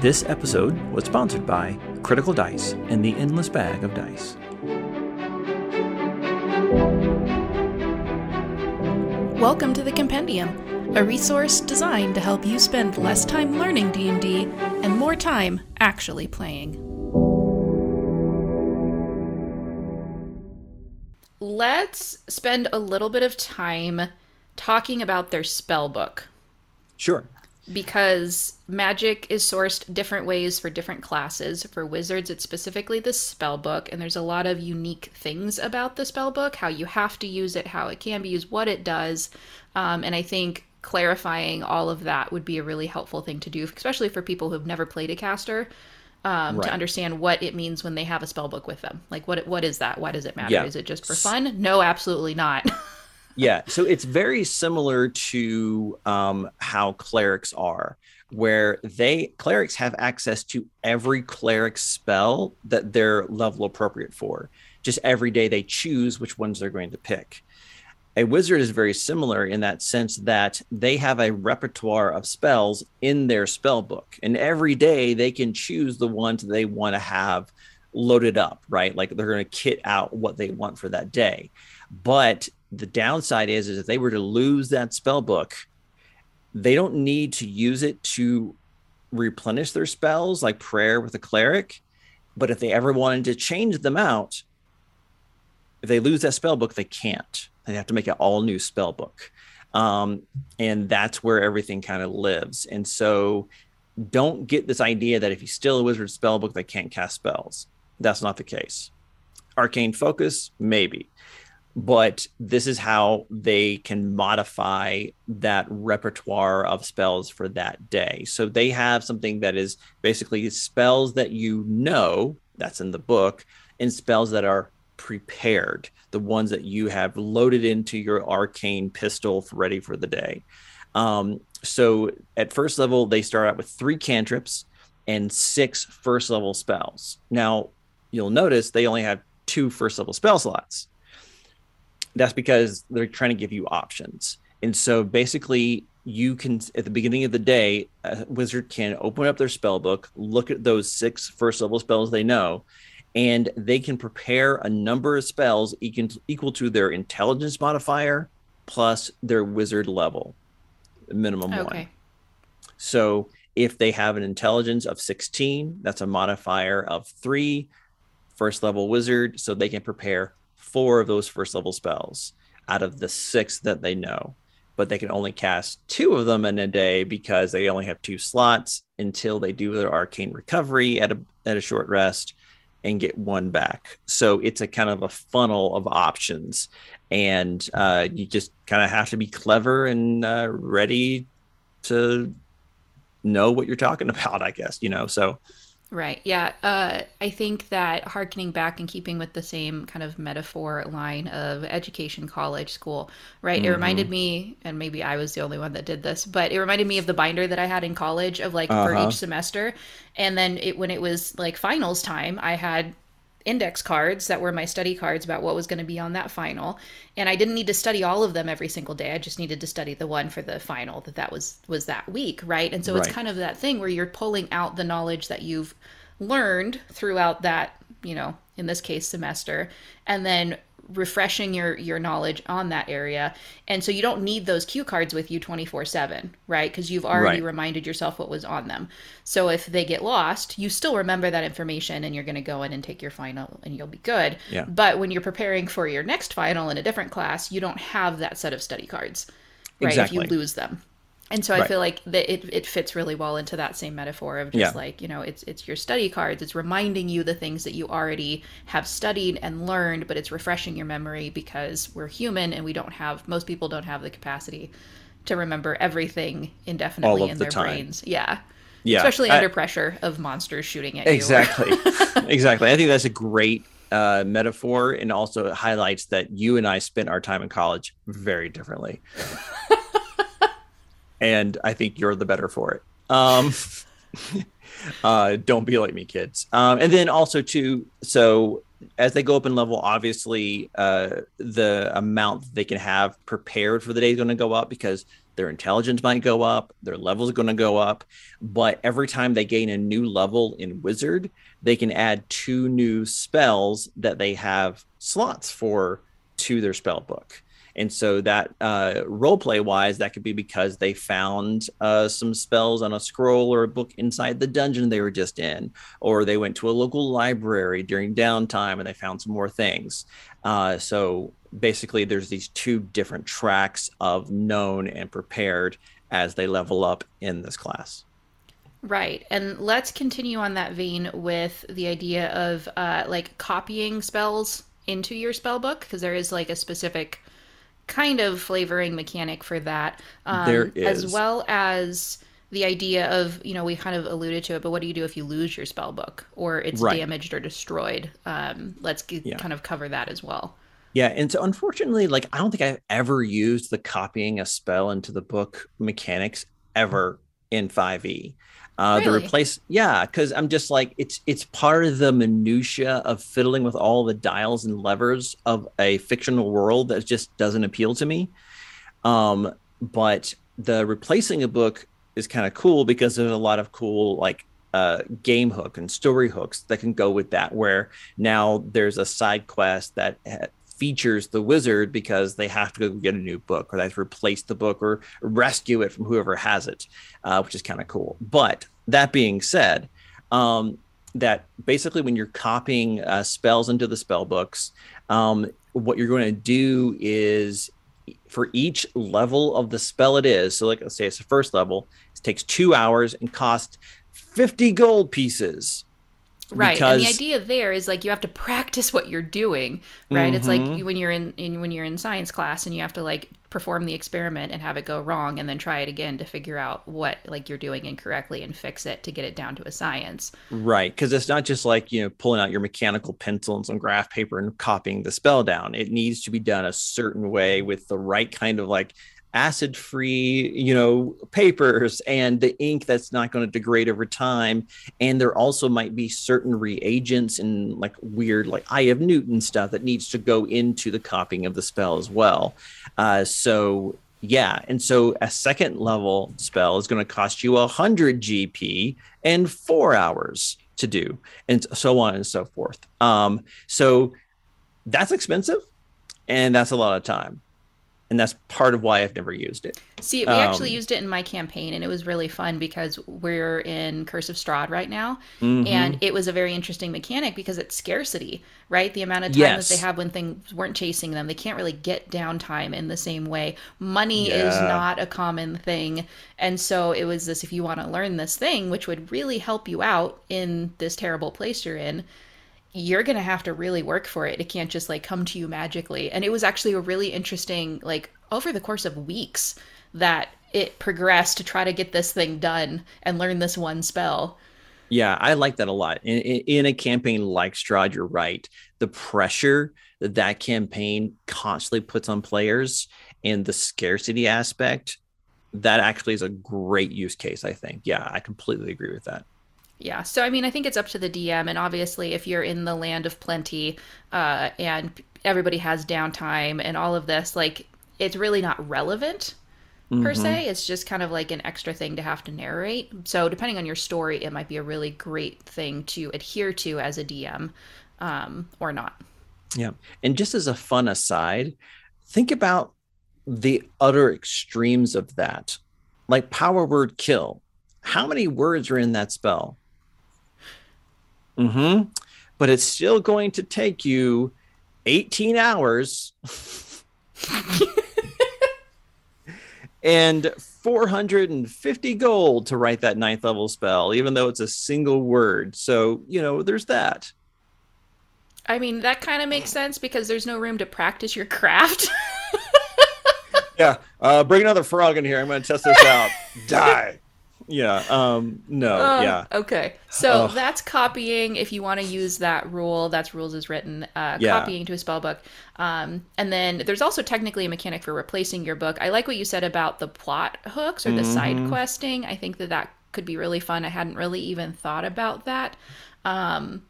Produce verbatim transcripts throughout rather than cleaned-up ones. This episode was sponsored by Critical Dice and the Endless Bag of Dice. Welcome to the Compendium, a resource designed to help you spend less time learning D and D and more time actually playing. Let's spend a little bit of time talking about their spell book. Sure. Because magic is sourced different ways for different classes. For wizards, it's specifically the spell book, and there's a lot of unique things about the spell book, how you have to use it, how it can be used, what it does. Um, and I think clarifying all of that would be a really helpful thing to do, especially for people who've never played a caster. Um, right. To understand what it means when they have a spell book with them. Like, what what is that? Why does it matter? Yeah. Is it just for fun? No, absolutely not. Yeah, so it's very similar to um, how clerics are, where they clerics have access to every cleric spell that they're level appropriate for. Just every day they choose which ones they're going to pick. A wizard is very similar in that sense that they have a repertoire of spells in their spell book, and every day they can choose the ones they want to have loaded up, right? Like, they're going to kit out what they want for that day. But the downside is, is if they were to lose that spell book, they don't need to use it to replenish their spells, like prayer with a cleric. But if they ever wanted to change them out, if they lose that spell book, they can't. They have to make an all new spell book. Um, and that's where everything kind of lives. And so don't get this idea that if you steal a wizard spell book, they can't cast spells. That's not the case. Arcane focus, maybe. But this is how they can modify that repertoire of spells for that day. So they have something that is basically spells that you know, that's in the book, and spells that are prepared, the ones that you have loaded into your arcane pistol ready for the day. Um, so at first level, they start out with three cantrips and six first level spells. Now, you'll notice they only have two first level spell slots. That's because they're trying to give you options. And so basically, you can, at the beginning of the day, a wizard can open up their spell book, look at those six first level spells they know, and they can prepare a number of spells equal to their intelligence modifier plus their wizard level, minimum okay. one. So if they have an intelligence of sixteen, that's a modifier of three, first level wizard, so they can prepare four of those first level spells out of the six that they know. But they can only cast two of them in a day because they only have two slots until they do their arcane recovery at a at a short rest and get one back. So it's a kind of a funnel of options, and uh, you just kind of have to be clever and uh, ready to know what you're talking about, I guess, you know, so. Right, yeah. Uh, I think that harkening back and keeping with the same kind of metaphor line of education, college, school, right? Mm-hmm. It reminded me, and maybe I was the only one that did this, but it reminded me of the binder that I had in college of like uh-huh. for each semester. And then it, when it was like finals time, I had index cards that were my study cards about what was going to be on that final. And I didn't need to study all of them every single day. I just needed to study the one for the final that that was, was that week, right? And so right. It's kind of that thing where you're pulling out the knowledge that you've learned throughout that, you know, in this case, semester, and then refreshing your your knowledge on that area. And so you don't need those cue cards with you twenty-four seven, right? Because you've already right. reminded yourself what was on them. So if they get lost, you still remember that information, and you're going to go in and take your final and you'll be good. Yeah. But when you're preparing for your next final in a different class, you don't have that set of study cards, right? Exactly. If you lose them. And so right. I feel like that it, it fits really well into that same metaphor of just yeah. like, you know, it's it's your study cards. It's reminding you the things that you already have studied and learned, but it's refreshing your memory because we're human and we don't have, most people don't have the capacity to remember everything indefinitely in the their time. brains. Yeah. Yeah. Especially I, under pressure of monsters shooting at exactly. you. Exactly. Exactly. I think that's a great uh, metaphor, and also it highlights that you and I spent our time in college very differently. And I think you're the better for it. Um, uh, don't be like me, kids. Um, and then also, too, so as they go up in level, obviously, uh, the amount they can have prepared for the day is going to go up because Their intelligence might go up, their level is going to go up, but every time they gain a new level in Wizard, they can add two new spells that they have slots for to their spell book. And so that uh, roleplay wise, that could be because they found uh, some spells on a scroll or a book inside the dungeon they were just in, or they went to a local library during downtime and they found some more things. Uh, so basically there's these two different tracks of known and prepared as they level up in this class. Right. And let's continue on that vein with the idea of uh, like copying spells into your spell book, because there is like a specific kind of flavoring mechanic for that, um, there is. As well as the idea of, you know, we kind of alluded to it, but what do you do if you lose your spell book or it's right. damaged or destroyed? Um, let's g- yeah. kind of cover that as well. Yeah. And so unfortunately, like, I don't think I've ever used the copying a spell into the book mechanics ever in five E. Uh, really? The replace, yeah, because I'm just like, it's it's part of the minutia of fiddling with all the dials and levers of a fictional world that just doesn't appeal to me. Um, but the replacing a book is kind of cool because there's a lot of cool like uh, game hook and story hooks that can go with that, where now there's a side quest that ha- features the wizard because they have to go get a new book, or they have to replace the book or rescue it from whoever has it, uh, which is kind of cool. But that being said, um, that basically when you're copying uh, spells into the spell books, um, what you're going to do is for each level of the spell it is, so like let's say it's the first level, it takes two hours and costs fifty gold pieces. Right, because... and the idea there is like you have to practice what you're doing, right? Mm-hmm. It's like when you're in, in when you're in science class and you have to like perform the experiment and have it go wrong and then try it again to figure out what like you're doing incorrectly and fix it to get it down to a science. Right, because it's not just like, you know, pulling out your mechanical pencil and some graph paper and copying the spell down. It needs to be done a certain way with the right kind of like acid-free, you know, papers and the ink that's not going to degrade over time. And there also might be certain reagents and like weird, like Eye of Newton stuff that needs to go into the copying of the spell as well. Uh, so yeah. And so a second level spell is going to cost you one hundred G P and four hours to do, and so on and so forth. Um, so that's expensive and that's a lot of time. And that's part of why I've never used it. See, we um, actually used it in my campaign, and it was really fun because we're in Curse of Strahd right now. Mm-hmm. And it was a very interesting mechanic because it's scarcity, right? The amount of time yes. that they have when things weren't chasing them. They can't really get downtime in the same way. Money yeah. is not a common thing. And so it was this, if you want to learn this thing, which would really help you out in this terrible place you're in, you're going to have to really work for it. It can't just like come to you magically. And it was actually a really interesting, like over the course of weeks that it progressed to try to get this thing done and learn this one spell. Yeah, I like that a lot. In, in a campaign like Strahd, you're right. The pressure that that campaign constantly puts on players and the scarcity aspect, that actually is a great use case, I think. Yeah, I completely agree with that. Yeah. So, I mean, I think it's up to the D M. And obviously, if you're in the land of plenty uh, and everybody has downtime and all of this, like, it's really not relevant, mm-hmm. per se. It's just kind of like an extra thing to have to narrate. So, depending on your story, it might be a really great thing to adhere to as a D M um, or not. Yeah. And just as a fun aside, think about the utter extremes of that. Like power word kill. How many words are in that spell? Mm-hmm. But it's still going to take you eighteen hours and four hundred fifty gold to write that ninth level spell, even though it's a single word. So, you know, there's that. I mean, that kind of makes sense because there's no room to practice your craft. Yeah. Uh, bring another frog in here. I'm going to test this out. Die. Yeah. Um, no. Um, yeah. Okay. So Ugh. that's copying. If you want to use that rule, that's rules as written, uh, yeah. copying to a spell book. Um, and then there's also technically a mechanic for replacing your book. I like what you said about the plot hooks or the mm-hmm. side questing. I think that that could be really fun. I hadn't really even thought about that. Um,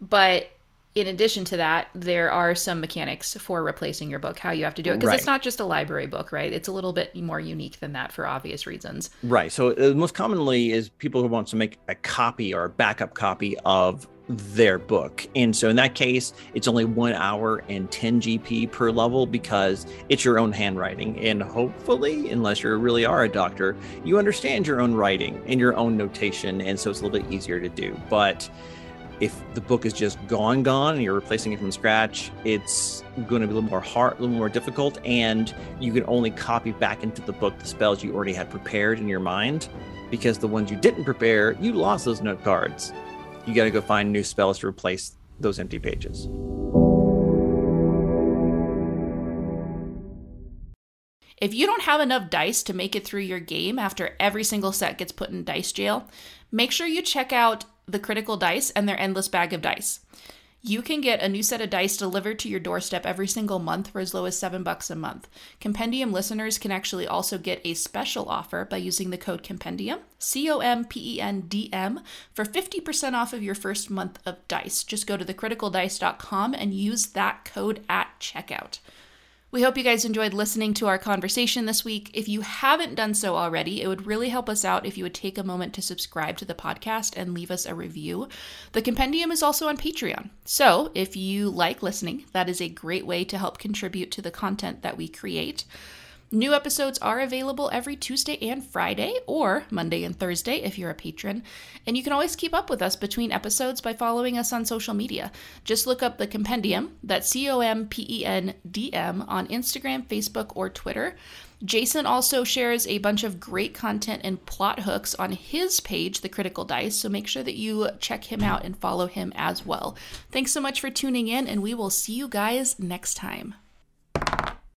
but in addition to that, there are some mechanics for replacing your book, how you have to do it. Because right. It's not just a library book, right? It's a little bit more unique than that for obvious reasons. Right. So uh, most commonly is people who want to make a copy or a backup copy of their book. And so in that case, it's only one hour and ten G P per level because it's your own handwriting. And hopefully, unless you really are a doctor, you understand your own writing and your own notation. And so it's a little bit easier to do. But if the book is just gone, gone, and you're replacing it from scratch, it's going to be a little more hard, a little more difficult. And you can only copy back into the book the spells you already had prepared in your mind, because the ones you didn't prepare, you lost those note cards. You got to go find new spells to replace those empty pages. If you don't have enough dice to make it through your game after every single set gets put in dice jail, make sure you check out the Critical Dice and their Endless Bag of Dice. You can get a new set of dice delivered to your doorstep every single month for as low as seven bucks a month. Compendium listeners can actually also get a special offer by using the code Compendium, C O M P E N D M, for fifty percent off of your first month of dice. Just go to the critical dice dot com and use that code at checkout. We hope you guys enjoyed listening to our conversation this week. If you haven't done so already, it would really help us out if you would take a moment to subscribe to the podcast and leave us a review. The Compendium is also on Patreon. So if you like listening, that is a great way to help contribute to the content that we create. New episodes are available every Tuesday and Friday, or Monday and Thursday if you're a patron. And you can always keep up with us between episodes by following us on social media. Just look up the Compendium, that's C O M P E N D M, on Instagram, Facebook, or Twitter. Jason also shares a bunch of great content and plot hooks on his page, The Critical Dice, so make sure that you check him out and follow him as well. Thanks so much for tuning in, and we will see you guys next time.